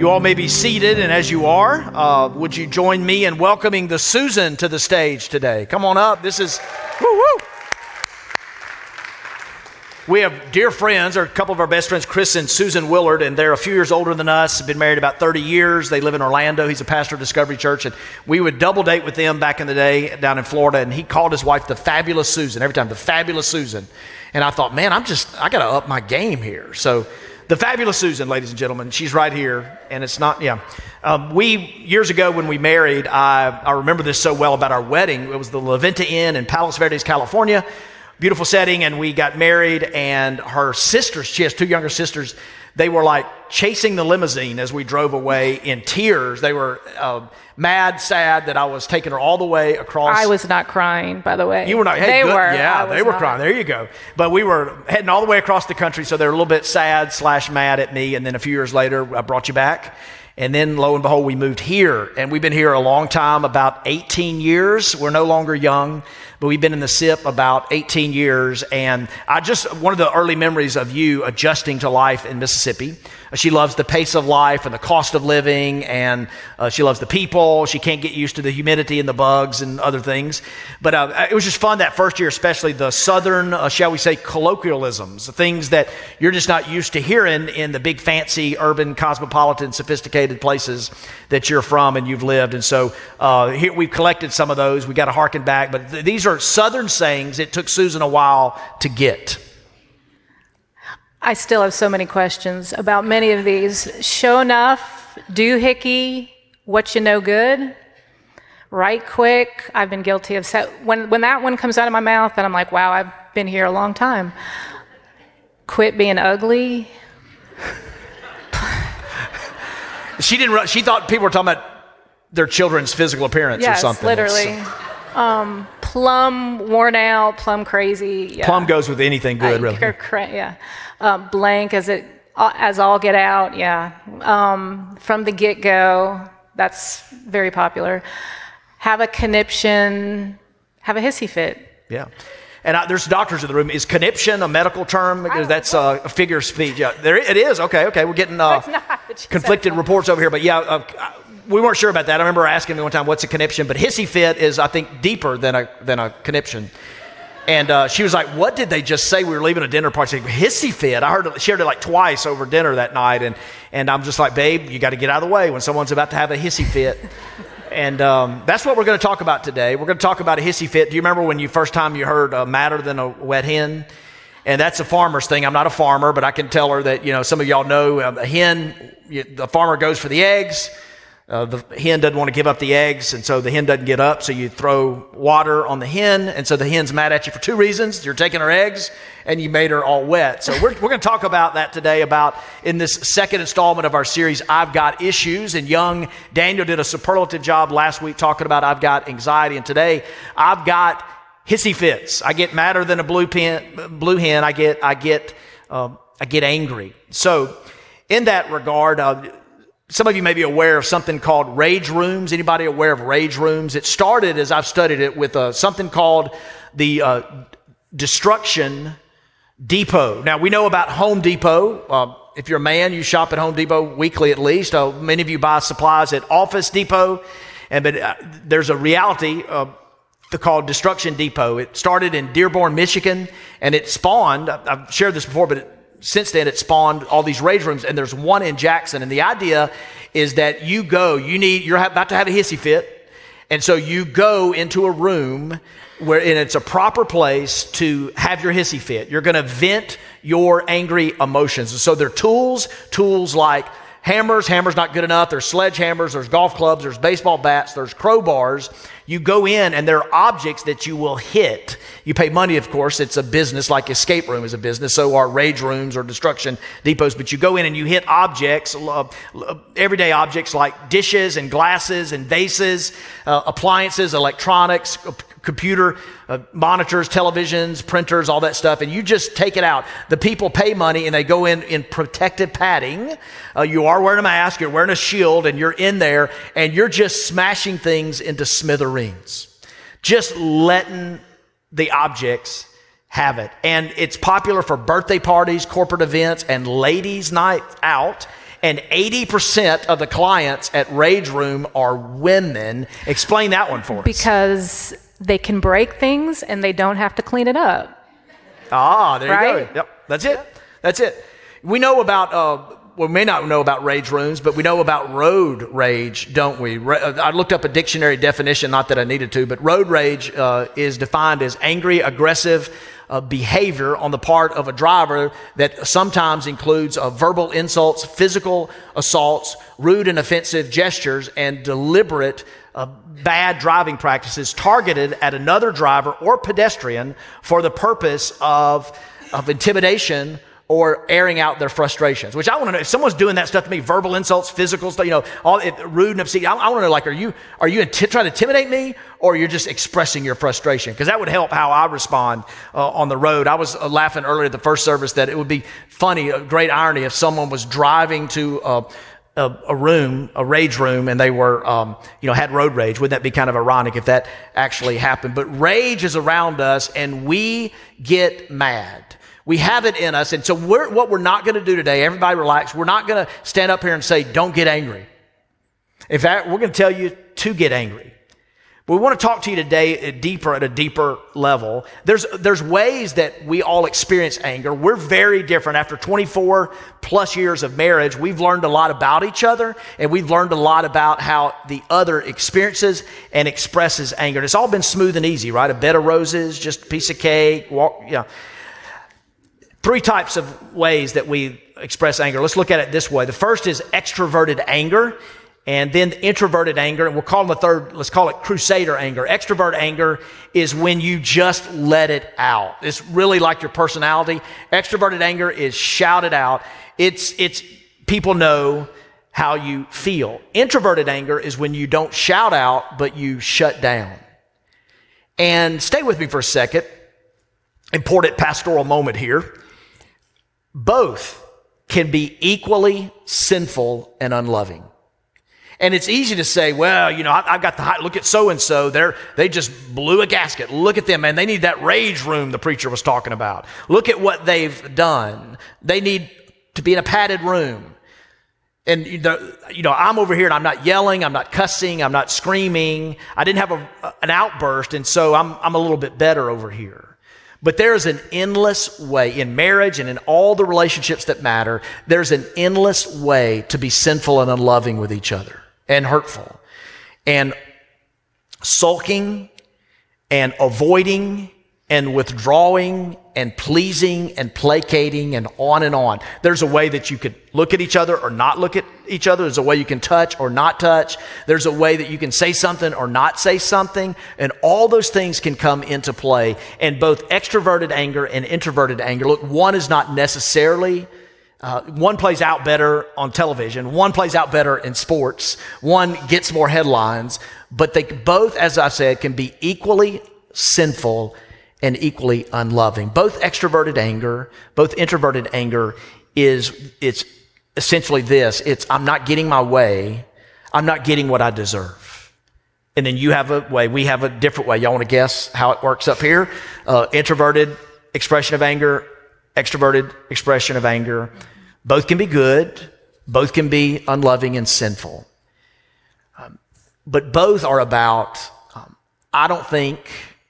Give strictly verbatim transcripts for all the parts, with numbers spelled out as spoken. You all may be seated, and as you are, uh, would you join me in welcoming the Susan to the stage today? Come on up. This is, woo woo. We have dear friends, or a couple of our best friends, Chris and Susan Willard, and they're a few years older than us, have been married about thirty years. They live in Orlando. He's a pastor of Discovery Church, and we would double date with them back in the day down in Florida, and he called his wife the fabulous Susan every time, the fabulous Susan. And I thought, man, I'm just, I got to up my game here. So the fabulous Susan, ladies and gentlemen, she's right here, and it's not, yeah. Um, we, years ago when we married, I, I remember this so well about our wedding. It was the La Venta Inn in Palos Verdes, California. Beautiful setting, and we got married, and her sisters, she has two younger sisters, they were like chasing the limousine as we drove away in tears. They were uh, mad, sad that I was taking her all the way across. I was not crying, by the way. You were not. Hey, they good, were. Yeah, they were not crying. There you go. But we were heading all the way across the country, so they were a little bit sad slash mad at me. And then a few years later, I brought you back. And then, lo and behold, we moved here. And we've been here a long time, about eighteen years. We're no longer young, but we've been in the S I P about eighteen years. And I just, one of the early memories of you adjusting to life in Mississippi. She loves the pace of life and the cost of living, and uh, she loves the people. She can't get used to the humidity and the bugs and other things. But uh, it was just fun that first year, especially the southern, uh, shall we say, colloquialisms, the things that you're just not used to hearing in the big, fancy, urban, cosmopolitan, sophisticated places that you're from and you've lived. And so uh, here we've collected some of those. We got to harken back, but th- these are Southern sayings. It took Susan a while to get. I still have so many questions about many of these. Show enough, doohickey, what you know good, right quick. I've been guilty of se- when when that one comes out of my mouth, and I'm like, wow, I've been here a long time. Quit being ugly. She didn't. She thought people were talking about their children's physical appearance, yes, or something. Yes, literally. Um, plum worn out, plum crazy. Yeah. Plum goes with anything good, I, really. Cra- yeah. Um, blank as it as all get out. Yeah. Um, from the get go, that's very popular. Have a conniption. Have a hissy fit. Yeah. And I, there's doctors in the room. Is conniption a medical term? Because that's uh, a figure of speech. Yeah, there it is. Okay, okay. We're getting uh, not, conflicted reports over here. But yeah, uh, we weren't sure about that. I remember asking me one time, what's a conniption? But hissy fit is, I think, deeper than a than a conniption. And uh, she was like, what did they just say? We were leaving a dinner party. She said, hissy fit. I heard it, she heard it like twice over dinner that night. And, and I'm just like, babe, you got to get out of the way when someone's about to have a hissy fit. And um, that's what we're going to talk about today. We're going to talk about a hissy fit. Do you remember when you first time you heard uh, madder than a wet hen? And that's a farmer's thing. I'm not a farmer, but I can tell her that, you know, some of y'all know uh, a hen, you, the farmer goes for the eggs. Uh, the hen doesn't want to give up the eggs, and so the hen doesn't get up, so you throw water on the hen, and so the hen's mad at you for two reasons. You're taking her eggs, and you made her all wet. So we're we're going to talk about that today, about in this second installment of our series, I've Got Issues, and young Daniel did a superlative job last week talking about I've Got Anxiety, and today I've got hissy fits. I get madder than a blue pen, blue hen. I get, I get, um, I get angry. So in that regard, uh, some of you may be aware of something called rage rooms. Anybody aware of rage rooms? It started, as I've studied it, with uh, something called the uh, Destruction Depot. Now, we know about Home Depot. Uh, if you're a man, you shop at Home Depot weekly at least. Uh, many of you buy supplies at Office Depot. And but uh, there's a reality uh, called Destruction Depot. It started in Dearborn, Michigan, and it spawned, I've shared this before, but it since then, it spawned all these rage rooms, and there's one in Jackson. And the idea is that you go, you need, you're about to have a hissy fit, and so you go into a room where, and it's a proper place to have your hissy fit. You're going to vent your angry emotions. And so there are tools, tools like hammers, hammers not good enough, there's sledgehammers, there's golf clubs, there's baseball bats, there's crowbars. You go in and there are objects that you will hit. You pay money, of course, it's a business, like escape room is a business, so are rage rooms or destruction depots, but you go in and you hit objects, uh, everyday objects like dishes and glasses and vases, uh, appliances, electronics, computer, uh, monitors, televisions, printers, all that stuff, and you just take it out. The people pay money and they go in in protective padding. Uh, you are wearing a mask, you're wearing a shield, and you're in there, and you're just smashing things into smithereens, just letting the objects have it. And it's popular for birthday parties, corporate events, and ladies' night out. and eighty percent of the clients at Rage Room are women. Explain that one for us. Because they can break things and they don't have to clean it up. Ah, there right? you go. Yep, that's it. Yep. That's it. We know about, uh, well, we may not know about rage rooms, but we know about road rage, don't we? Ra- I looked up a dictionary definition, not that I needed to, but road rage uh, is defined as angry, aggressive uh, behavior on the part of a driver that sometimes includes uh, verbal insults, physical assaults, rude and offensive gestures, and deliberate Uh, bad driving practices targeted at another driver or pedestrian for the purpose of of intimidation or airing out their frustrations. Which I want to know, if someone's doing that stuff to me, verbal insults, physical stuff, you know, all it, rude and obscene. I, I want to know, like, are you are you inti- trying to intimidate me, or you're just expressing your frustration? Because that would help how I respond uh, on the road. I was uh, laughing earlier at the first service that it would be funny, a great irony, if someone was driving to Uh, A, a room, a rage room, and they were, um, you know, had road rage. Wouldn't that be kind of ironic if that actually happened? But rage is around us, and we get mad. We have it in us, and so we're, what we're not going to do today, everybody relax, we're not going to stand up here and say, don't get angry. In fact, we're going to tell you to get angry. But we want to talk to you today deeper, at a deeper level. There's, there's ways that we all experience anger. We're very different. After twenty-four plus years of marriage, we've learned a lot about each other, and we've learned a lot about how the other experiences and expresses anger. And it's all been smooth and easy, right? A bed of roses, just a piece of cake, walk, you know. Three types of ways that we express anger. Let's look at it this way. The first is extroverted anger. And then the introverted anger, and we'll call them the third, let's call it crusader anger. Extrovert anger is when you just let it out. It's really like your personality. Extroverted anger is shouted out. It's, it's, people know how you feel. Introverted anger is when you don't shout out, but you shut down. And stay with me for a second. Important pastoral moment here. Both can be equally sinful and unloving. And it's easy to say, well, you know, I, I've got the hot, look at so-and-so, they're, they just blew a gasket. Look at them, man, they need that rage room the preacher was talking about. Look at what they've done. They need to be in a padded room. And, you know, you know I'm over here and I'm not yelling, I'm not cussing, I'm not screaming. I didn't have a, an outburst, and so I'm, I'm a little bit better over here. But there's an endless way in marriage and in all the relationships that matter, there's an endless way to be sinful and unloving with each other. And hurtful, and sulking, and avoiding, and withdrawing, and pleasing, and placating, and on and on. There's a way that you could look at each other or not look at each other. There's a way you can touch or not touch. There's a way that you can say something or not say something. And all those things can come into play. And both extroverted anger and introverted anger, look, one is not necessarily Uh, one plays out better on television. One plays out better in sports. One gets more headlines. But they both, as I said, can be equally sinful and equally unloving. Both extroverted anger, both introverted anger is, it's essentially this. It's, I'm not getting my way. I'm not getting what I deserve. And then you have a way. We have a different way. Y'all want to guess how it works up here? Uh, introverted expression of anger, extroverted expression of anger. Both can be good. Both can be unloving and sinful. Um, but both are about, um, I don't think,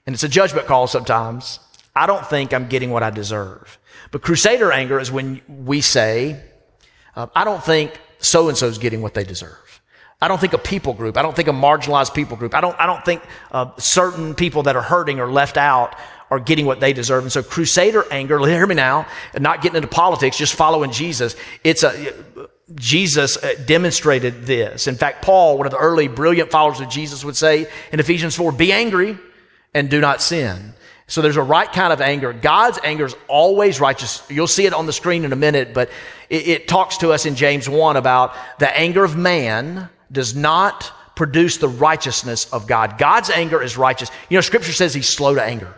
and it's a judgment call sometimes, I don't think I'm getting what I deserve. But crusader anger is when we say, uh, I don't think so-and-so is getting what they deserve. I don't think a people group. I don't think a marginalized people group. I don't, I don't think uh, certain people that are hurting or left out are getting what they deserve. And so crusader anger, hear me now, not getting into politics, just following Jesus. It's a, Jesus demonstrated this. In fact, Paul, one of the early brilliant followers of Jesus, would say in Ephesians four, be angry and do not sin. So there's a right kind of anger. God's anger is always righteous. You'll see it on the screen in a minute, but it, it talks to us in James one about the anger of man does not produce the righteousness of God. God's anger is righteous. You know, Scripture says he's slow to anger.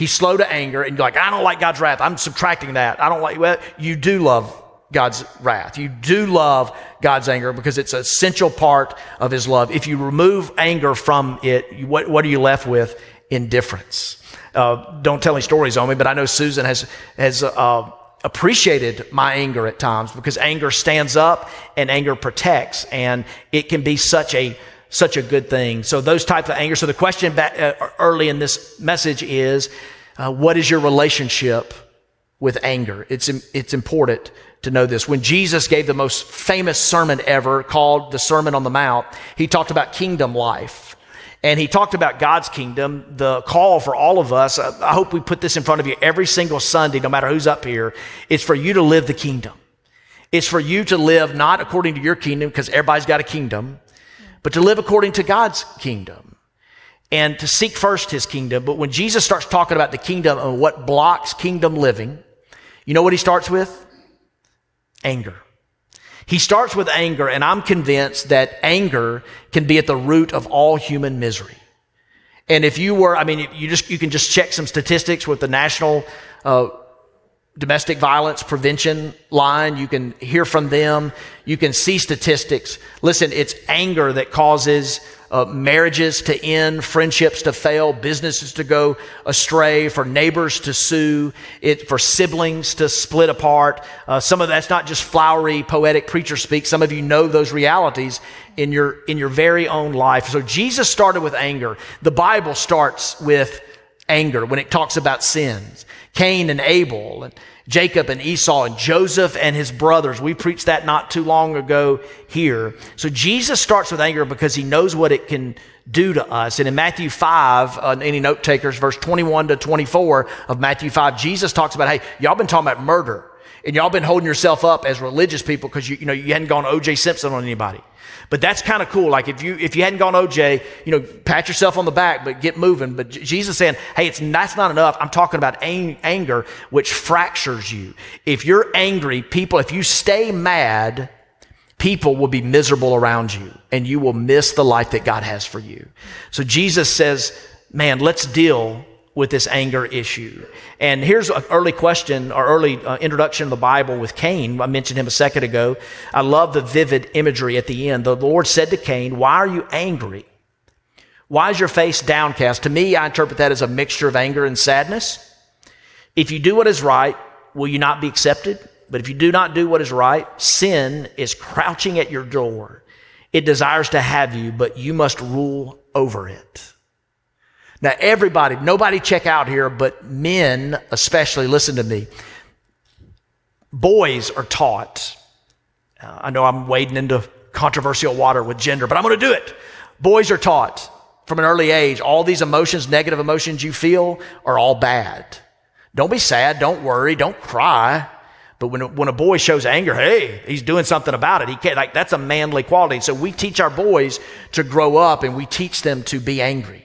He's slow to anger, and you're like, I don't like God's wrath. I'm subtracting that. I don't like, well, you do love God's wrath. You do love God's anger because it's an essential part of his love. If you remove anger from it, what, what are you left with? Indifference. Uh, don't tell any stories on me, but I know Susan has, has, uh, appreciated my anger at times, because anger stands up and anger protects, and it can be such a such a good thing. So those types of anger. So the question back, uh, early in this message is, uh, what is your relationship with anger? It's it's important to know this. When Jesus gave the most famous sermon ever, called the Sermon on the Mount, he talked about kingdom life. And he talked about God's kingdom, the call for all of us. I hope we put this in front of you every single Sunday, no matter who's up here. It's for you to live the kingdom. It's for you to live not according to your kingdom, because everybody's got a kingdom, but to live according to God's kingdom and to seek first his kingdom. But when Jesus starts talking about the kingdom and what blocks kingdom living, you know what he starts with? Anger. He starts with anger, and I'm convinced that anger can be at the root of all human misery. And if you were, I mean, you just you can just check some statistics with the National uh, Domestic Violence Prevention Line. You can hear from them. You can see statistics. Listen, it's anger that causes uh, marriages to end, friendships to fail, businesses to go astray, for neighbors to sue, it for siblings to split apart. Uh, some of that's not just flowery, poetic preacher speak. Some of you know those realities in your in your very own life. So Jesus started with anger. The Bible starts with anger when it talks about sins. Cain and Abel and Jacob and Esau and Joseph and his brothers. We preached that not too long ago here. So Jesus starts with anger because he knows what it can do to us. And in Matthew five, uh, any note takers, verse twenty-one to twenty-four of Matthew five, Jesus talks about, hey, y'all been talking about murder and y'all been holding yourself up as religious people because you, you know, you hadn't gone O J Simpson on anybody. But that's kind of cool. Like if you if you hadn't gone O J, you know, pat yourself on the back, but get moving. But Jesus saying, hey, it's that's not enough. I'm talking about ang- anger, which fractures you. If you're angry, people, if you stay mad, people will be miserable around you, and you will miss the life that God has for you. So Jesus says, man, let's deal with this anger issue. And here's an early question or early uh, introduction of the Bible with Cain. I mentioned him a second ago. I love the vivid imagery at the end. The Lord said to Cain, why are you angry? Why is your face downcast? To me, I interpret that as a mixture of anger and sadness. If you do what is right, will you not be accepted? But if you do not do what is right, sin is crouching at your door. It desires to have you, but you must rule over it. Now, everybody, nobody check out here, but men especially, listen to me. Boys are taught, uh, I know I'm wading into controversial water with gender, but I'm going to do it. Boys are taught from an early age, all these emotions, negative emotions you feel are all bad. Don't be sad, don't worry, don't cry. But when, when a boy shows anger, hey, he's doing something about it. He can't, like, that's a manly quality. So we teach our boys to grow up, and we teach them to be angry.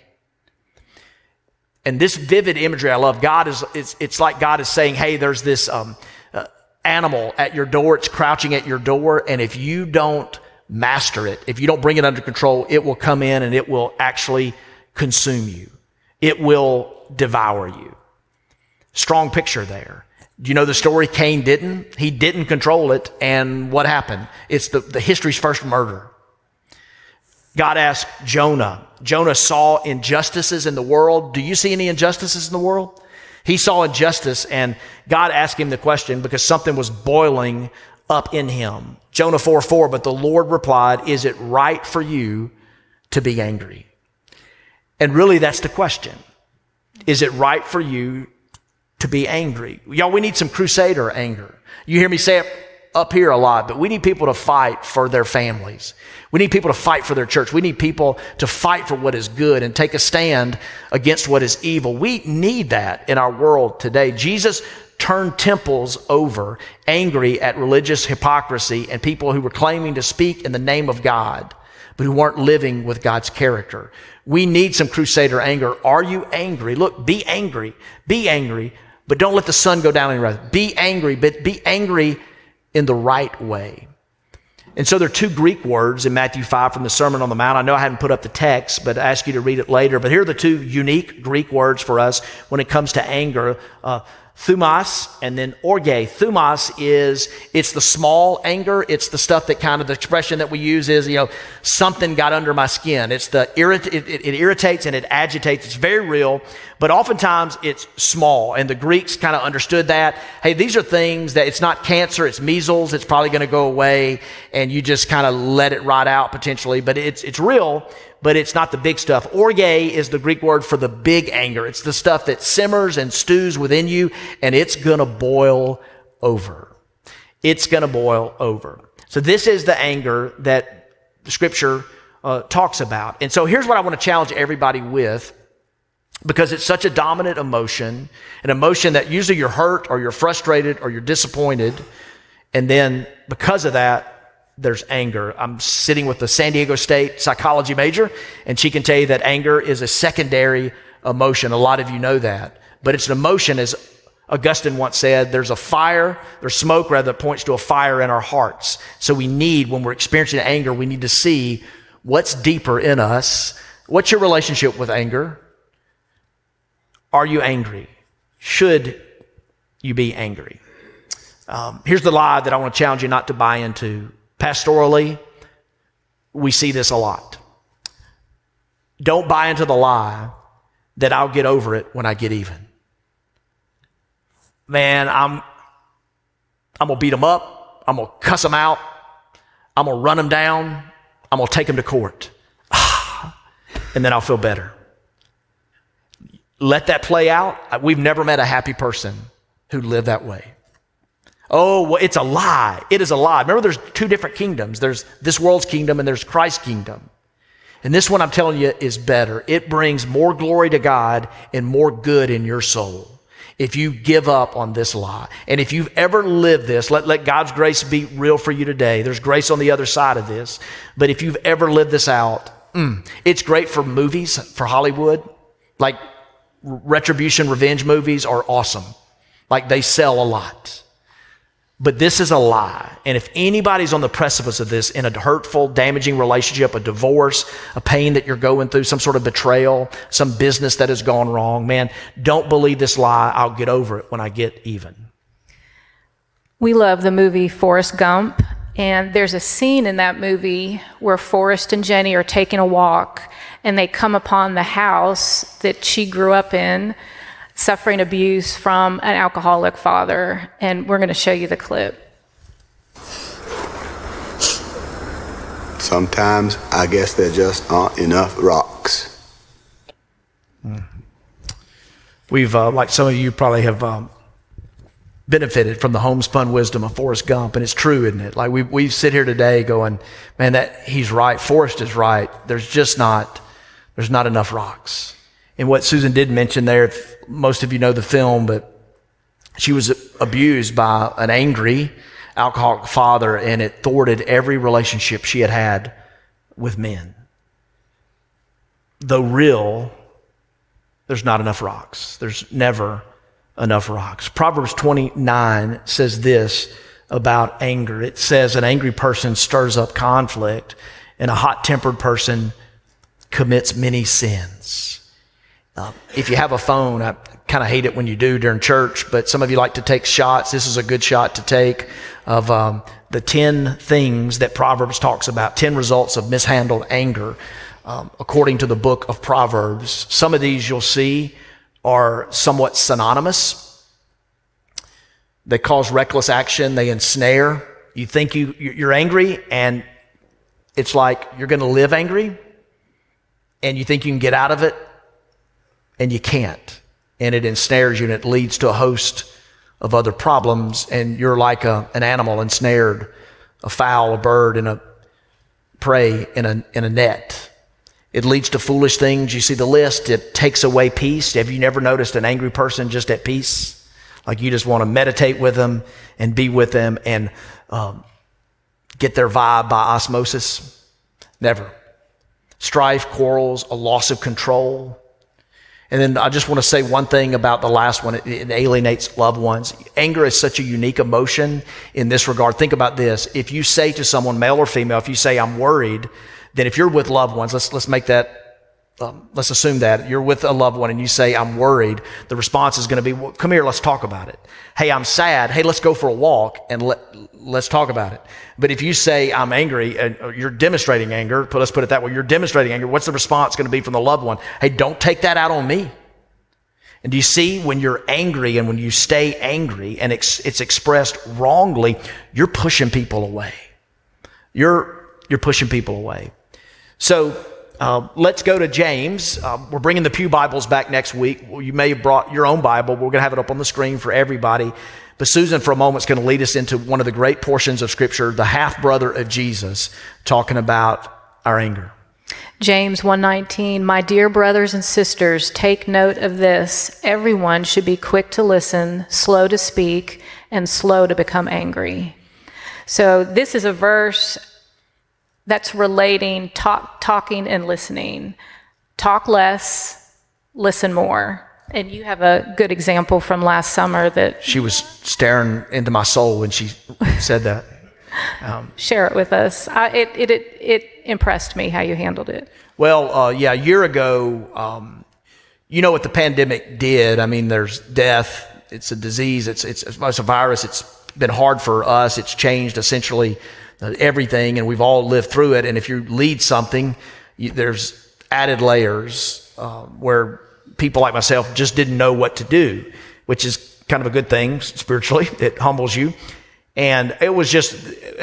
And this vivid imagery I love. God is, it's, it's like God is saying, hey, there's this um, uh, animal at your door. It's crouching at your door. And if you don't master it, if you don't bring it under control, it will come in and it will actually consume you. It will devour you. Strong picture there. Do you know the story? Cain didn't. He didn't control it. And what happened? It's the, the history's first murder. God asked Jonah. Jonah saw injustices in the world. Do you see any injustices in the world? He saw injustice, and God asked him the question because something was boiling up in him. Jonah four four, but the Lord replied, is it right for you to be angry? And really, that's the question. Is it right for you to be angry? Y'all, we need some crusader anger. You hear me say it up here a lot, but we need people to fight for their families. We need people to fight for their church. We need people to fight for what is good and take a stand against what is evil. We need that in our world today. Jesus turned temples over, angry at religious hypocrisy and people who were claiming to speak in the name of God, but who weren't living with God's character. We need some crusader anger. Are you angry? Look, be angry. Be angry, but don't let the sun go down any wrath. Be angry, but be angry in the right way. And so there are two Greek words in Matthew five from the Sermon on the Mount. I know I hadn't put up the text, but I ask you to read it later. But here are the two unique Greek words for us when it comes to anger. Uh, Thumos, and then orge. Thumos is, it's the small anger. It's the stuff that kind of the expression that we use is, you know, something got under my skin. It's the, irrit- it, it, it irritates and it agitates. It's very real, but oftentimes it's small. And the Greeks kind of understood that. Hey, these are things that it's not cancer, it's measles. It's probably going to go away and you just kind of let it rot out potentially, but it's, it's real, but it's not the big stuff. Orge is the Greek word for the big anger. It's the stuff that simmers and stews within you, and it's going to boil over. It's going to boil over. So this is the anger that Scripture uh, talks about. And so here's what I want to challenge everybody with, because it's such a dominant emotion, an emotion that usually you're hurt or you're frustrated or you're disappointed, and then because of that, there's anger. I'm sitting with a San Diego State psychology major, and she can tell you that anger is a secondary emotion. A lot of you know that. But it's an emotion, as Augustine once said, there's a fire, there's smoke rather, that points to a fire in our hearts. So we need, when we're experiencing anger, we need to see what's deeper in us. What's your relationship with anger? Are you angry? Should you be angry? Um, here's the lie that I want to challenge you not to buy into. Pastorally, we see this a lot. Don't buy into the lie that I'll get over it when I get even. Man, I'm I'm going to beat them up. I'm going to cuss them out. I'm going to run them down. I'm going to take them to court. And then I'll feel better. Let that play out. We've never met a happy person who lived that way. Oh, well, it's a lie. It is a lie. Remember, there's two different kingdoms. There's this world's kingdom and there's Christ's kingdom. And this one, I'm telling you, is better. It brings more glory to God and more good in your soul if you give up on this lie. And if you've ever lived this, let, let God's grace be real for you today. There's grace on the other side of this. But if you've ever lived this out, mm, it's great for movies, for Hollywood. Like retribution, revenge movies are awesome. Like they sell a lot. But this is a lie. And if anybody's on the precipice of this in a hurtful, damaging relationship, a divorce, a pain that you're going through, some sort of betrayal, some business that has gone wrong, man, don't believe this lie. I'll get over it when I get even. We love the movie Forrest Gump. And there's a scene in that movie where Forrest and Jenny are taking a walk and they come upon the house that she grew up in, suffering abuse from an alcoholic father, and we're going to show you the clip. Sometimes I guess there just aren't enough rocks. We've, uh, like some of you probably have um, benefited from the homespun wisdom of Forrest Gump, and it's true, isn't it? Like we we sit here today going, man, that he's right. Forrest is right. There's just not, there's not enough rocks. And what Susan did mention there, most of you know the film, but she was abused by an angry alcoholic father, and it thwarted every relationship she had had with men. Though real, there's not enough rocks. There's never enough rocks. Proverbs twenty-nine says this about anger. It says an angry person stirs up conflict, and a hot-tempered person commits many sins. Um, if you have a phone, I kind of hate it when you do during church, but some of you like to take shots. This is a good shot to take of um, the ten things that Proverbs talks about, ten results of mishandled anger, um, according to the book of Proverbs. Some of these you'll see are somewhat synonymous. They cause reckless action. They ensnare. You think you, you're angry, and it's like you're going to live angry, and you think you can get out of it. And you can't, and it ensnares you, and it leads to a host of other problems, and you're like a, an animal ensnared, a fowl, a bird, and a prey in a, in a net. It leads to foolish things. You see the list. It takes away peace. Have you never noticed an angry person just at peace? Like you just want to meditate with them and be with them and um, get their vibe by osmosis? Never. Strife, quarrels, a loss of control. And then I just want to say one thing about the last one. It, it alienates loved ones. Anger is such a unique emotion in this regard. Think about this. If you say to someone, male or female, if you say, I'm worried, then if you're with loved ones, let's let's make that Um, let's assume that you're with a loved one and you say, I'm worried. The response is going to be, well, come here, let's talk about it. Hey, I'm sad. Hey, let's go for a walk and let, let's talk about it. But if you say, I'm angry, and you're demonstrating anger, let's put it that way, you're demonstrating anger, what's the response going to be from the loved one? Hey, don't take that out on me. And do you see, when you're angry and when you stay angry and it's, it's expressed wrongly, you're pushing people away. You're, you're pushing people away. So, Uh, let's go to James. Uh, we're bringing the Pew Bibles back next week. Well, you may have brought your own Bible. We're going to have it up on the screen for everybody. But Susan, for a moment, is going to lead us into one of the great portions of Scripture, the half-brother of Jesus, talking about our anger. James one nineteen, my dear brothers and sisters, take note of this. Everyone should be quick to listen, slow to speak, and slow to become angry. So this is a verse that's relating talk, talking and listening. Talk less, listen more. And you have a good example from last summer that... She was staring into my soul when she said that. Um, Share it with us. I, it, it it it impressed me how you handled it. Well, uh, yeah, a year ago, um, you know what the pandemic did. I mean, there's death. It's a disease. It's it's It's a virus. It's been hard for us. It's changed essentially everything, and we've all lived through it. And if you lead something, you, there's added layers uh, where people like myself just didn't know what to do, which is kind of a good thing spiritually. It humbles you. And it was just,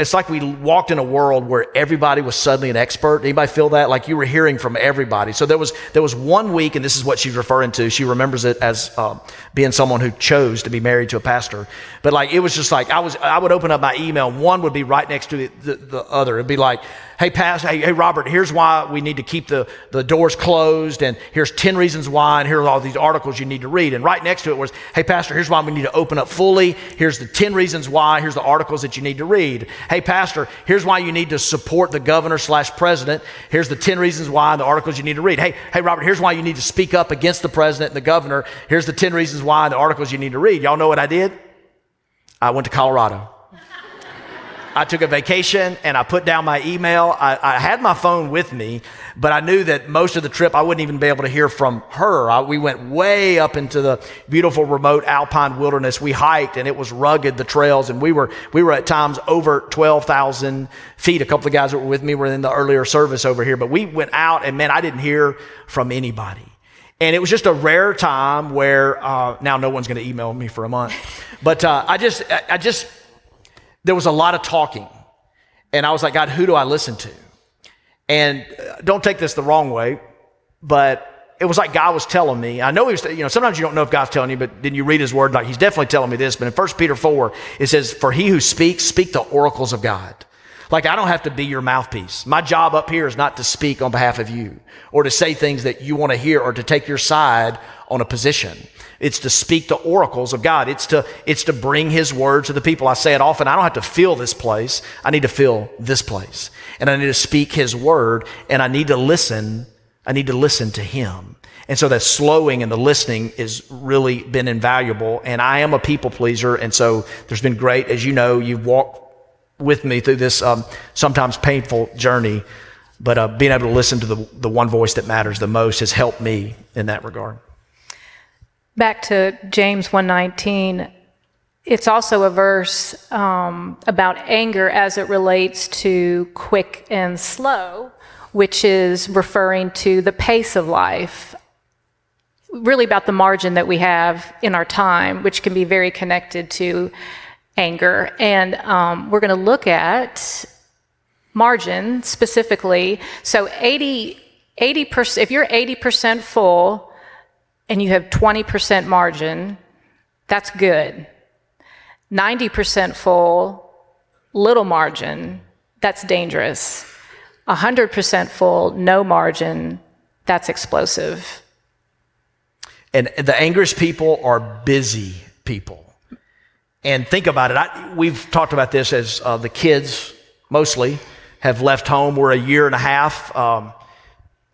it's like we walked in a world where everybody was suddenly an expert. Anybody feel that? Like you were hearing from everybody. So there was there was one week, and this is what she's referring to. She remembers it as um, being someone who chose to be married to a pastor. But like, it was just like, I was I would open up my email. One would be right next to the, the, the other. It'd be like, hey, Pastor, hey, hey, Robert, here's why we need to keep the, the doors closed. And here's ten reasons why. And here are all these articles you need to read. And right next to it was, hey, Pastor, here's why we need to open up fully. Here's the ten reasons why. Here's the articles that you need to read. Hey, Pastor, here's why you need to support the governor slash president. Here's the ten reasons why and the articles you need to read. Hey, hey, Robert, here's why you need to speak up against the president and the governor. Here's the ten reasons why and the articles you need to read. Y'all know what I did? I went to Colorado. I took a vacation and I put down my email. I, I had my phone with me, but I knew that most of the trip I wouldn't even be able to hear from her. I, we went way up into the beautiful remote alpine wilderness. We hiked and it was rugged, the trails, and we were we were at times over twelve thousand feet. A couple of the guys that were with me were in the earlier service over here, but we went out and man, I didn't hear from anybody. And it was just a rare time where uh, now no one's going to email me for a month, but uh, I just I, I just. There was a lot of talking, and I was like, God, who do I listen to? And don't take this the wrong way, but it was like God was telling me. I know he was, you know, sometimes you don't know if God's telling you, but then you read his word, like he's definitely telling me this. But in First Peter four, it says, for he who speaks, speak the oracles of God. Like, I don't have to be your mouthpiece. My job up here is not to speak on behalf of you or to say things that you want to hear or to take your side on a position. It's to speak the oracles of God. It's to, it's to bring his word to the people. I say it often. I don't have to fill this place. I need to fill this place. And I need to speak his word, and I need to listen. I need to listen to him. And so that slowing and the listening has really been invaluable. And I am a people pleaser. And so there's been great, as you know, you've walked with me through this um, sometimes painful journey. But uh, being able to listen to the, the one voice that matters the most has helped me in that regard. Back to James one nineteen, it's also a verse um, about anger as it relates to quick and slow, which is referring to the pace of life, really about the margin that we have in our time, which can be very connected to anger. And um, we're going to look at margin specifically. So eighty, eighty percent, if you're eighty percent full, and you have twenty percent margin, that's good. ninety percent full, little margin, that's dangerous. one hundred percent full, no margin, that's explosive. And the angriest people are busy people. And think about it. I, we've talked about this as uh, the kids mostly have left home. We're a year and a half um,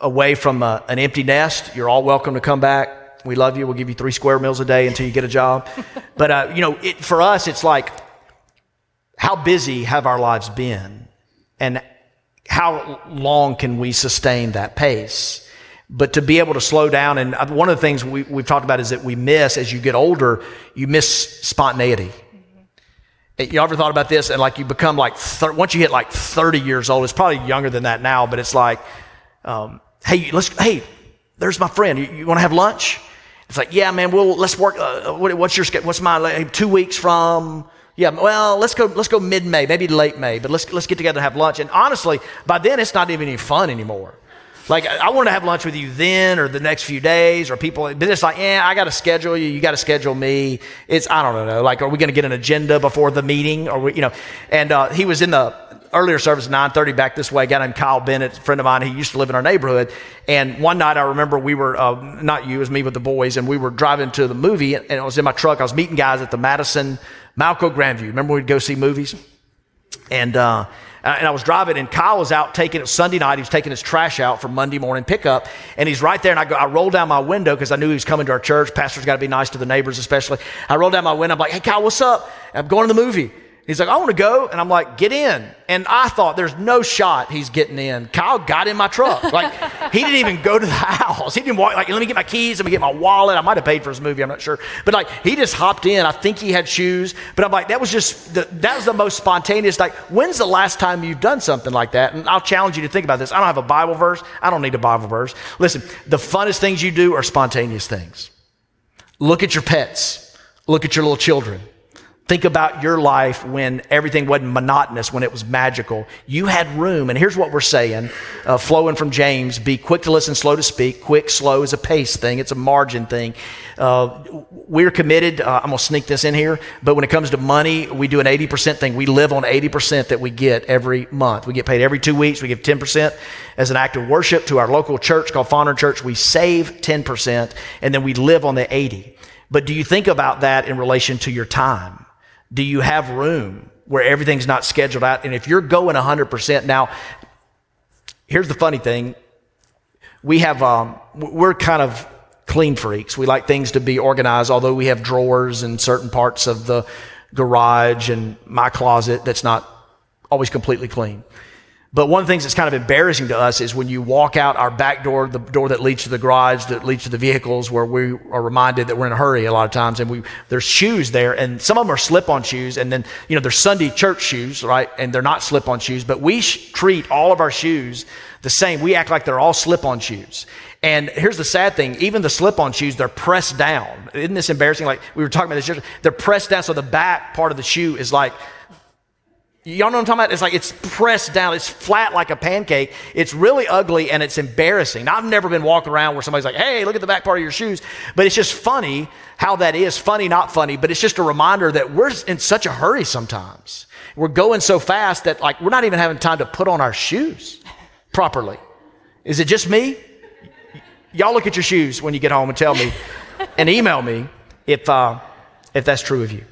away from a, an empty nest. You're all welcome to come back. We love you. We'll give you three square meals a day until you get a job. But, uh, you know, it, for us, it's like, how busy have our lives been? And how long can we sustain that pace? But to be able to slow down, and one of the things we, we've talked about is that we miss, as you get older, you miss spontaneity. Mm-hmm. You ever thought about this? And like you become like, thir- once you hit like thirty years old, it's probably younger than that now, but it's like, um, hey, let's, hey, there's my friend. You, you want to have lunch? It's like, yeah, man, we'll, let's work. Uh, what, what's your, what's my, like, two weeks from, yeah, well, let's go, let's go mid-May, maybe late May, but let's, let's get together and have lunch. And honestly, by then it's not even any fun anymore. Like, I wanted to have lunch with you then or the next few days or people, but it's like, eh, I got to schedule you. You got to schedule me. It's, I don't know. Like, are we going to get an agenda before the meeting or, we, you know, and uh, he was in the earlier service, nine thirty back this way, a guy named Kyle Bennett, a friend of mine. He used to live in our neighborhood. And one night I remember we were, uh, not you, it was me with the boys, and we were driving to the movie, and it was in my truck. I was meeting guys at the Madison Malco Grandview. Remember we'd go see movies? And, uh, And I was driving, and Kyle was out taking it Sunday night. He was taking his trash out for Monday morning pickup, and he's right there. And I go, I roll down my window because I knew he was coming to our church. Pastor's got to be nice to the neighbors, especially. I roll down my window. I'm like, "Hey, Kyle, what's up? I'm going to the movie." He's like, "I want to go," and I'm like, "Get in." And I thought, "There's no shot he's getting in." Kyle got in my truck. Like he didn't even go to the house. He didn't walk. Like, let me get my keys. Let me get my wallet. I might have paid for his movie. I'm not sure, but like he just hopped in. I think he had shoes. But I'm like, that was just the, that was the most spontaneous. Like, when's the last time you've done something like that? And I'll challenge you to think about this. I don't have a Bible verse. I don't need a Bible verse. Listen, the funnest things you do are spontaneous things. Look at your pets. Look at your little children. Think about your life when everything wasn't monotonous, when it was magical. You had room, and here's what we're saying, uh, flowing from James, be quick to listen, slow to speak. Quick, slow is a pace thing. It's a margin thing. Uh, we're committed, uh, I'm going to sneak this in here, but when it comes to money, we do an eighty percent thing. We live on eighty percent that we get every month. We get paid every two weeks. We give ten percent as an act of worship to our local church called Fondren Church. We save ten percent, and then we live on the eighty. But do you think about that in relation to your time? Do you have room where everything's not scheduled out? And if you're going one hundred percent now, here's the funny thing. We have, um, we're kind of clean freaks. We like things to be organized, although we have drawers in certain parts of the garage and my closet that's not always completely clean. But one of the things that's kind of embarrassing to us is when you walk out our back door, the door that leads to the garage, that leads to the vehicles, where we are reminded that we're in a hurry a lot of times, and we there's shoes there, and some of them are slip-on shoes, and then, you know, there's Sunday church shoes, right, and they're not slip-on shoes, but we sh- treat all of our shoes the same. We act like they're all slip-on shoes. And here's the sad thing, even the slip-on shoes, they're pressed down. Isn't this embarrassing? Like, we were talking about this yesterday. They're pressed down, so the back part of the shoe is like, y'all know what I'm talking about? It's like it's pressed down. It's flat like a pancake. It's really ugly, and it's embarrassing. Now, I've never been walking around where somebody's like, hey, look at the back part of your shoes. But it's just funny how that is. Funny, not funny, but it's just a reminder that we're in such a hurry sometimes. We're going so fast that like we're not even having time to put on our shoes properly. Is it just me? Y- y'all look at your shoes when you get home and tell me and email me if uh, if that's true of you.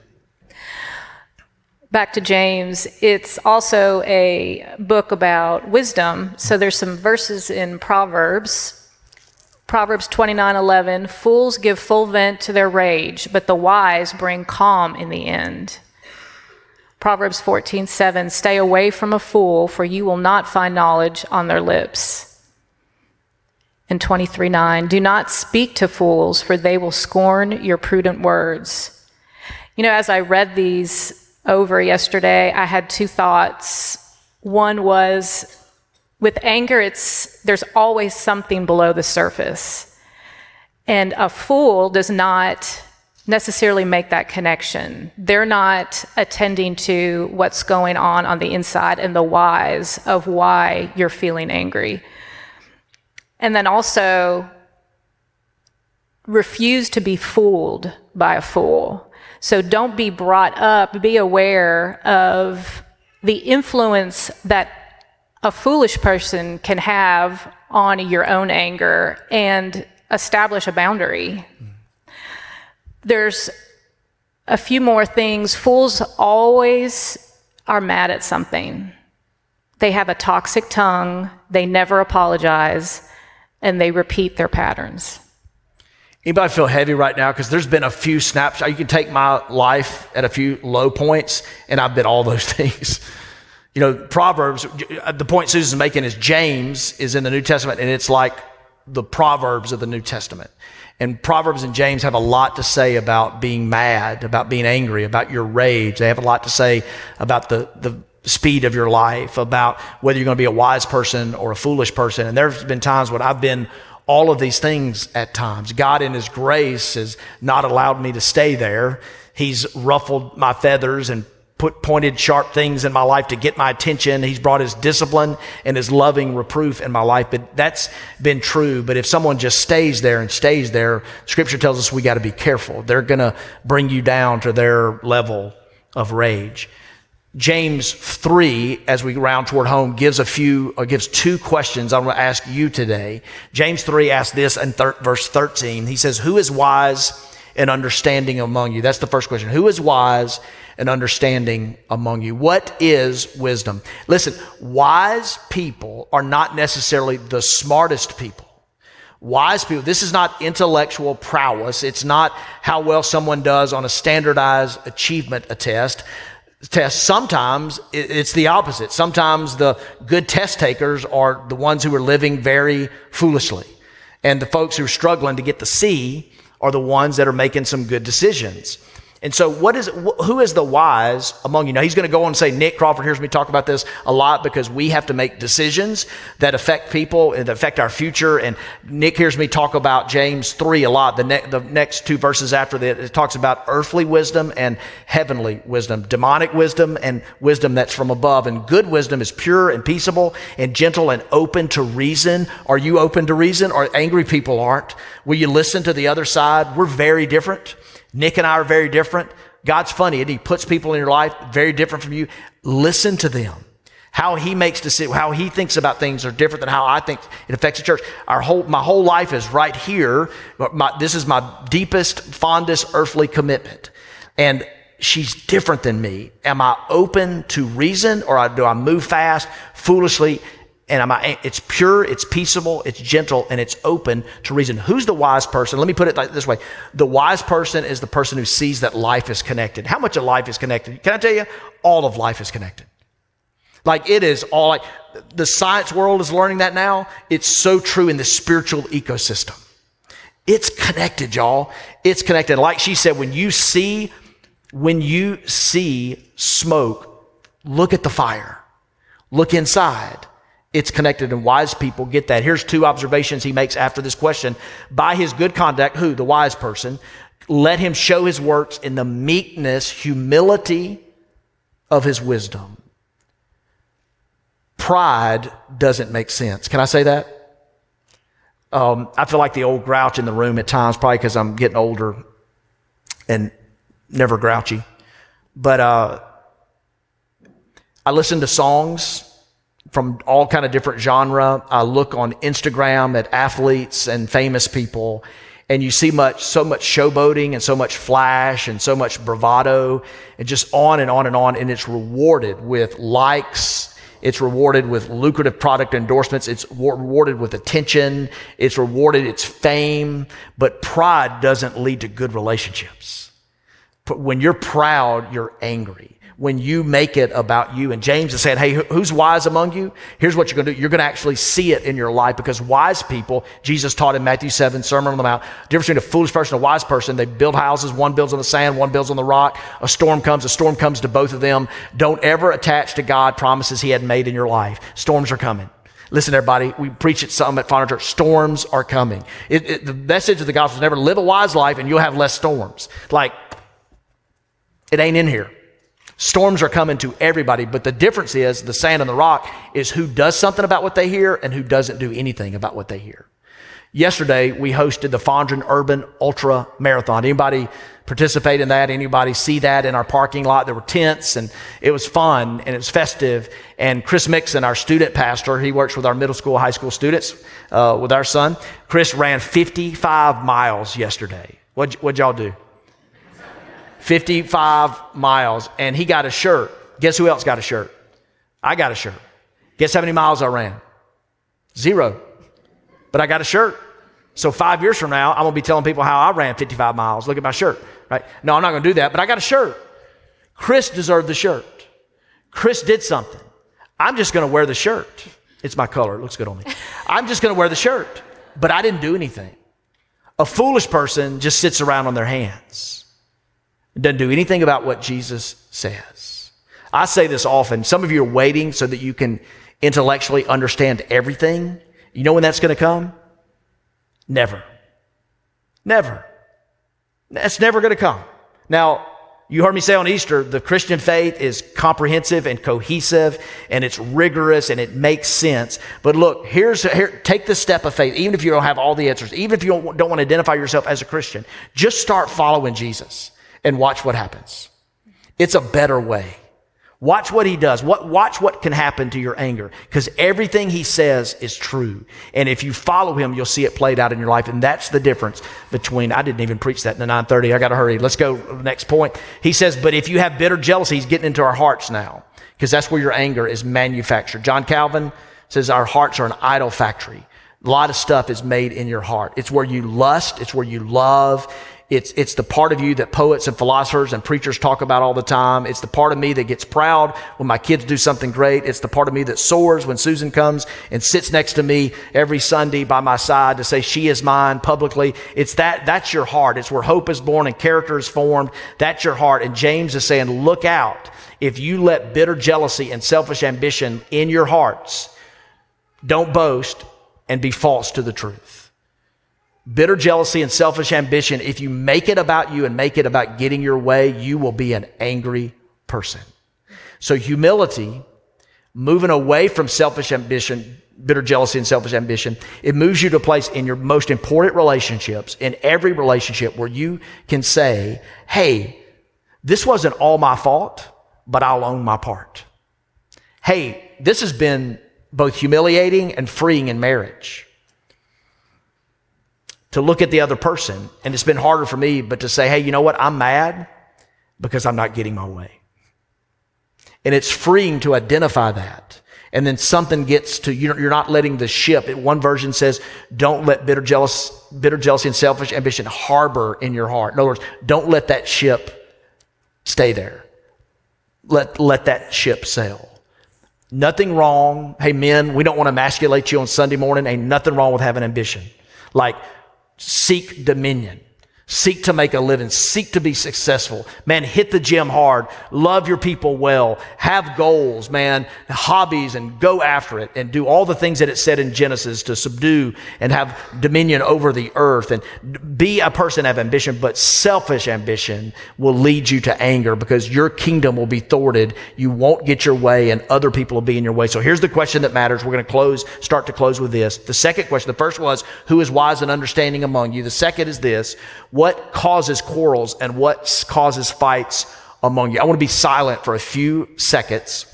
Back to James, it's also a book about wisdom. So there's some verses in Proverbs, Proverbs twenty-nine eleven, fools give full vent to their rage, but the wise bring calm in the end. Proverbs fourteen seven, stay away from a fool, for you will not find knowledge on their lips. And twenty-three nine, do not speak to fools, for they will scorn your prudent words. You know, as I read these over yesterday, I had two thoughts. One was, with anger, it's there's always something below the surface. And a fool does not necessarily make that connection. They're not attending to what's going on on the inside and the whys of why you're feeling angry. And then also, refuse to be fooled by a fool. So don't be brought up, be aware of the influence that a foolish person can have on your own anger, and establish a boundary. There's a few more things. Fools always are mad at something. They have a toxic tongue, they never apologize, and they repeat their patterns. Anybody feel heavy right now? Because there's been a few snapshots. You can take my life at a few low points, and I've been all those things. You know, Proverbs, the point Susan's making is James is in the New Testament, and it's like the Proverbs of the New Testament. And Proverbs and James have a lot to say about being mad, about being angry, about your rage. They have a lot to say about the, the speed of your life, about whether you're going to be a wise person or a foolish person. And there's been times when I've been all of these things at times. God in his grace has not allowed me to stay there. He's ruffled my feathers and put pointed, sharp things in my life to get my attention. He's brought his discipline and his loving reproof in my life. But that's been true. But if someone just stays there and stays there, Scripture tells us we got to be careful. They're going to bring you down to their level of rage. James three, as we round toward home, gives a few, or gives two questions I'm going to ask you today. James three asks this in thir- verse thirteen. He says, who is wise and understanding among you? That's the first question. Who is wise and understanding among you? What is wisdom? Listen, wise people are not necessarily the smartest people. Wise people, this is not intellectual prowess. It's not how well someone does on a standardized achievement test. Test. Sometimes it's the opposite. Sometimes the good test takers are the ones who are living very foolishly. And the folks who are struggling to get the C are the ones that are making some good decisions. And so what is, who is the wise among you? Now, he's going to go on and say, Nick Crawford hears me talk about this a lot because we have to make decisions that affect people and affect our future. And Nick hears me talk about James three a lot. The, ne- the next two verses after that, it talks about earthly wisdom and heavenly wisdom, demonic wisdom and wisdom that's from above. And good wisdom is pure and peaceable and gentle and open to reason. Are you open to reason? Or angry people aren't. Will you listen to the other side? We're very different. Nick and I are very different. God's funny, and he puts people in your life very different from you. Listen to them. How he makes decisions, how he thinks about things are different than how I think. It affects the church. Our whole, my whole life is right here. My, this is my deepest, fondest earthly commitment. And she's different than me. Am I open to reason, or do I move fast, foolishly? And am I, it's pure, it's peaceable, it's gentle, and it's open to reason. Who's the wise person? Let me put it like this way. The wise person is the person who sees that life is connected. How much of life is connected? Can I tell you? All of life is connected. Like it is all, like the science world is learning that now. It's so true in the spiritual ecosystem. It's connected, y'all. It's connected. Like she said, when you see, when you see smoke, look at the fire. Look inside. It's connected, and wise people get that. Here's two observations he makes after this question. By his good conduct, who? The wise person. Let him show his works in the meekness, humility of his wisdom. Pride doesn't make sense. Can I say that? Um, I feel like the old grouch in the room at times, probably because I'm getting older and never grouchy. But uh, I listen to songs from all kind of different genre. I look on Instagram at athletes and famous people, and you see much, so much showboating and so much flash and so much bravado and just on and on and on. And it's rewarded with likes. It's rewarded with lucrative product endorsements. It's rewarded with attention. It's rewarded, it's fame, but pride doesn't lead to good relationships. But when you're proud, you're angry. When you make it about you, and James is saying, hey, who's wise among you? Here's what you're going to do. You're going to actually see it in your life, because wise people, Jesus taught in Matthew seven, Sermon on the Mount, the difference between a foolish person and a wise person, they build houses. One builds on the sand, one builds on the rock. A storm comes, a storm comes to both of them. Don't ever attach to God promises he had made in your life. Storms are coming. Listen, everybody, we preach it some at Fondren Church. Storms are coming. It, it, the message of the gospel is never live a wise life and you'll have less storms. Like, it ain't in here. Storms are coming to everybody, but the difference is the sand and the rock is who does something about what they hear and who doesn't do anything about what they hear. Yesterday, we hosted the Fondren Urban Ultra Marathon. Anybody participate in that? Anybody see that in our parking lot? There were tents, and it was fun, and it was festive. And Chris Mixon, our student pastor, he works with our middle school, high school students, uh, with our son. Chris ran fifty-five miles yesterday. What'd, what'd y'all do? fifty-five miles, and he got a shirt. Guess who else got a shirt? I got a shirt. Guess how many miles I ran? Zero. But I got a shirt. So five years from now, I'm going to be telling people how I ran fifty-five miles. Look at my shirt, right? No, I'm not going to do that, but I got a shirt. Chris deserved the shirt. Chris did something. I'm just going to wear the shirt. It's my color. It looks good on me. I'm just going to wear the shirt. but I didn't do anything. A foolish person just sits around on their hands. Doesn't do anything about what Jesus says. I say this often. Some of you are waiting so that you can intellectually understand everything. You know when that's going to come? Never. Never. That's never going to come. Now, you heard me say on Easter, the Christian faith is comprehensive and cohesive, and it's rigorous, and it makes sense. But look, here's here, take the step of faith, even if you don't have all the answers, even if you don't, don't want to identify yourself as a Christian. Just start following Jesus and watch what happens. It's a better way. Watch what he does. What, watch what can happen to your anger, because everything he says is true. And if you follow him, you'll see it played out in your life. And that's the difference between, I didn't even preach that in the nine thirty. I got to hurry. Let's go to the next point. He says, but if you have bitter jealousy, he's getting into our hearts now, because that's where your anger is manufactured. John Calvin says our hearts are an idol factory. A lot of stuff is made in your heart. It's where you lust. It's where you love. It's it's the part of you that poets and philosophers and preachers talk about all the time. It's the part of me that gets proud when my kids do something great. It's the part of me that soars when Susan comes and sits next to me every Sunday by my side to say she is mine publicly. It's that, that's your heart. It's where hope is born and character is formed. That's your heart. And James is saying, look out. If you let bitter jealousy and selfish ambition in your hearts, don't boast and be false to the truth. Bitter jealousy and selfish ambition, if you make it about you and make it about getting your way, you will be an angry person. So humility, moving away from selfish ambition, bitter jealousy and selfish ambition, it moves you to a place in your most important relationships, in every relationship, where you can say, hey, this wasn't all my fault, but I'll own my part. Hey, this has been both humiliating and freeing in marriage, to look at the other person. And it's been harder for me, but to say, hey, you know what? I'm mad because I'm not getting my way. And it's freeing to identify that. And then something gets to, you're not letting the ship. One version says, don't let bitter, jealous, bitter jealousy and selfish ambition harbor in your heart. In other words, don't let that ship stay there. Let, let that ship sail. Nothing wrong. Hey, men, we don't want to emasculate you on Sunday morning. Ain't nothing wrong with having ambition. Like, seek dominion, seek to make a living, seek to be successful. Man, hit the gym hard, love your people well, have goals, man, hobbies, and go after it and do all the things that it said in Genesis to subdue and have dominion over the earth, and be a person of ambition. But selfish ambition will lead you to anger, because your kingdom will be thwarted. You won't get your way, and other people will be in your way. So here's the question that matters. We're going to close, start to close with this. The second question, the first was, who is wise and understanding among you? The second is this: what causes quarrels and what causes fights among you? I want to be silent for a few seconds,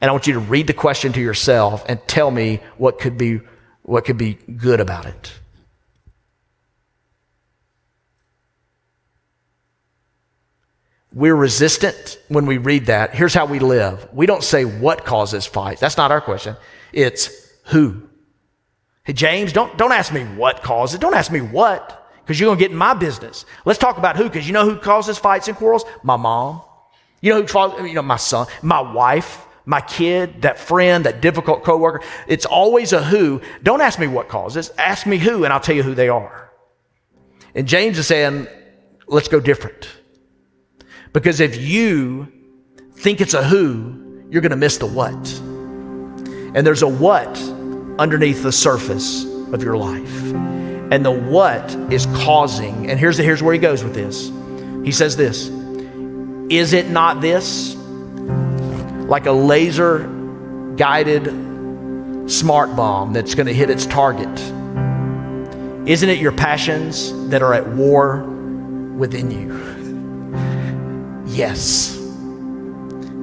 and I want you to read the question to yourself and tell me what could be, what could be good about it. We're resistant when we read that. Here's how we live. We don't say what causes fights. That's not our question. It's who. Hey, James, don't, don't ask me what causes. Don't ask me what, because you're going to get in my business. Let's talk about who, because you know who causes fights and quarrels? My mom. You know who causes, you know, my son, my wife, my kid, that friend, that difficult coworker. It's always a who. Don't ask me what causes. Ask me who, and I'll tell you who they are. And James is saying, let's go different. Because if you think it's a who, you're going to miss the what. And there's a what underneath the surface of your life. And the what is causing, and here's the, here's where he goes with this. He says this: is it not this? Like a laser guided smart bomb that's going to hit its target. Isn't it your passions that are at war within you? Yes.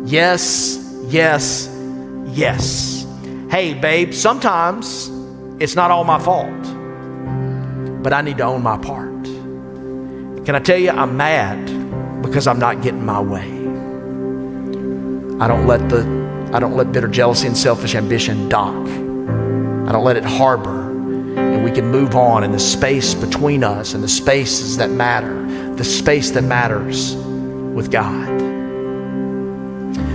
Yes, yes, yes. Hey, babe, sometimes it's not all my fault, but I need to own my part. Can I tell you, I'm mad because I'm not getting my way. I don't let the, I don't let bitter jealousy and selfish ambition dock. I don't let it harbor, and we can move on in the space between us and the spaces that matter, the space that matters with God.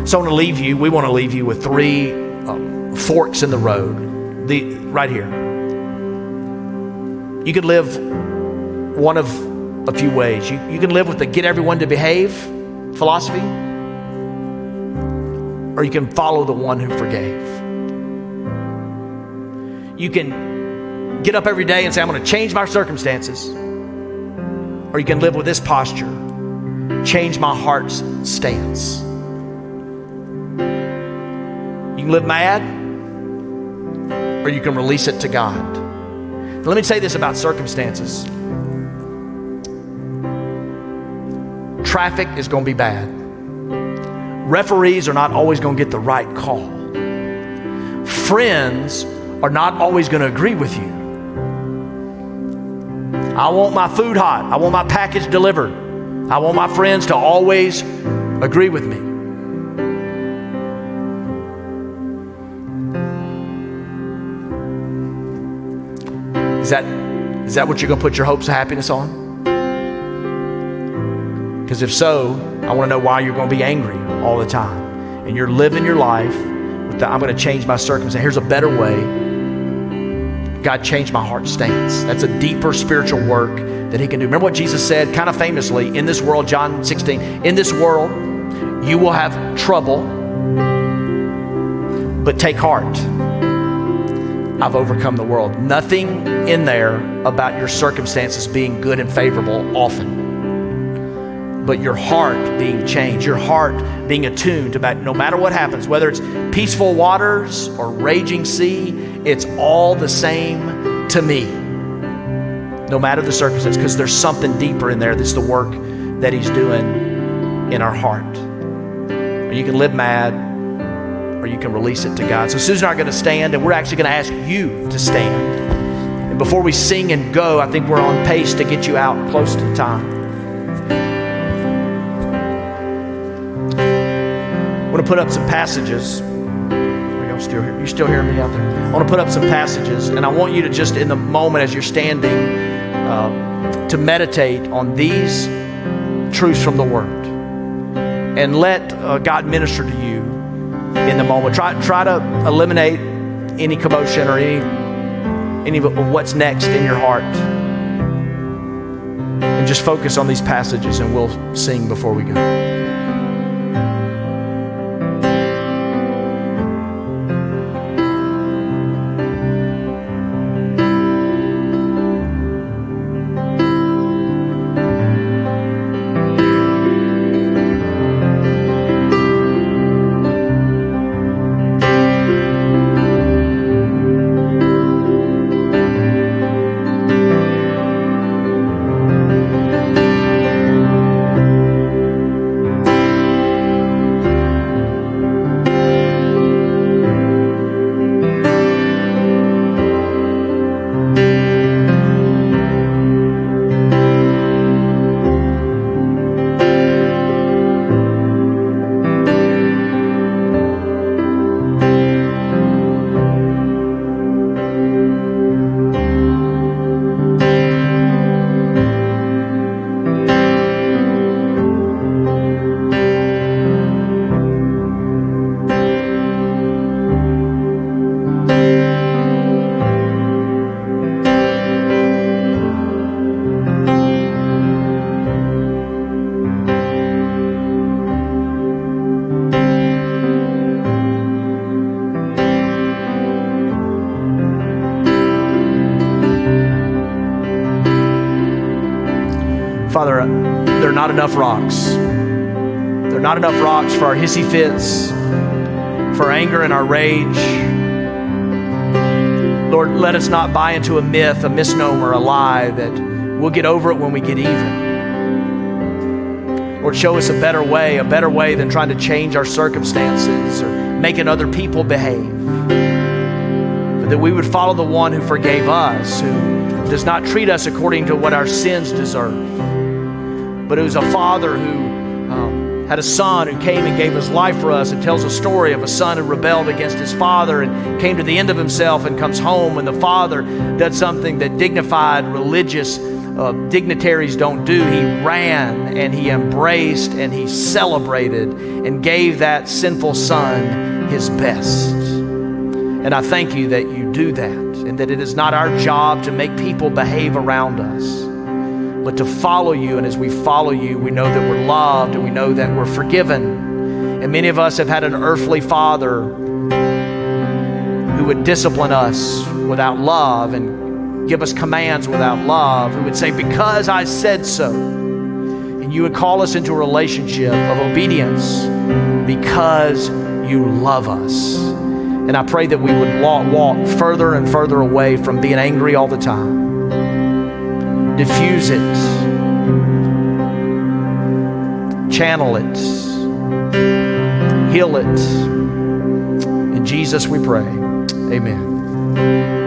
So I want to leave you, we want to leave you with three um, forks in the road, the, right here. You could live one of a few ways. You, you can live with the get everyone to behave philosophy, or you can follow the one who forgave. You can get up every day and say, I'm going to change my circumstances, or you can live with this posture, change my heart's stance. You can live mad, or you can release it to God. Let me say this about circumstances. Traffic is going to be bad. Referees are not always going to get the right call. Friends are not always going to agree with you. I want my food hot. I want my package delivered. I want my friends to always agree with me. Is that, is that what you're going to put your hopes of happiness on? Because if so, I want to know why you're going to be angry all the time. And you're living your life with the, I'm going to change my circumstance. Here's a better way. God, changed my heart stance. That's a deeper spiritual work that he can do. Remember what Jesus said kind of famously in this world, John sixteen, in this world, you will have trouble, but take heart. I've overcome the world. Nothing in there about your circumstances being good and favorable often, but your heart being changed, your heart being attuned about no matter what happens, whether it's peaceful waters or raging sea, it's all the same to me, no matter the circumstance, because there's something deeper in there that's the work that he's doing in our heart. Or you can live mad, or you can release it to God. So Susan and I are going to stand, and we're actually going to ask you to stand. And before we sing and go, I think we're on pace to get you out close to time. I want to put up some passages. Are y'all still here? You still hearing me out there? I want to put up some passages, and I want you to just in the moment as you're standing uh, to meditate on these truths from the Word, and let uh, God minister to you in the moment. Try, try to eliminate any commotion or any, any of what's next in your heart. And just focus on these passages, and we'll sing before we go. Father, there are not enough rocks. There are not enough rocks for our hissy fits, for anger and our rage. Lord, let us not buy into a myth, a misnomer, a lie that we'll get over it when we get even. Lord, show us a better way, a better way than trying to change our circumstances or making other people behave. But that we would follow the one who forgave us, who does not treat us according to what our sins deserve. But it was a father who um, had a son who came and gave his life for us, and tells a story of a son who rebelled against his father and came to the end of himself, and comes home, and the father did something that dignified religious uh, dignitaries don't do. He ran and he embraced and he celebrated and gave that sinful son his best. And I thank you that you do that, and that it is not our job to make people behave around us, but to follow you. And as we follow you, we know that we're loved, and we know that we're forgiven. And many of us have had an earthly father who would discipline us without love and give us commands without love, who would say, because I said so. And you would call us into a relationship of obedience because you love us. And I pray that we would walk, walk further and further away from being angry all the time. Diffuse it. Channel it. Heal it. In Jesus we pray. Amen.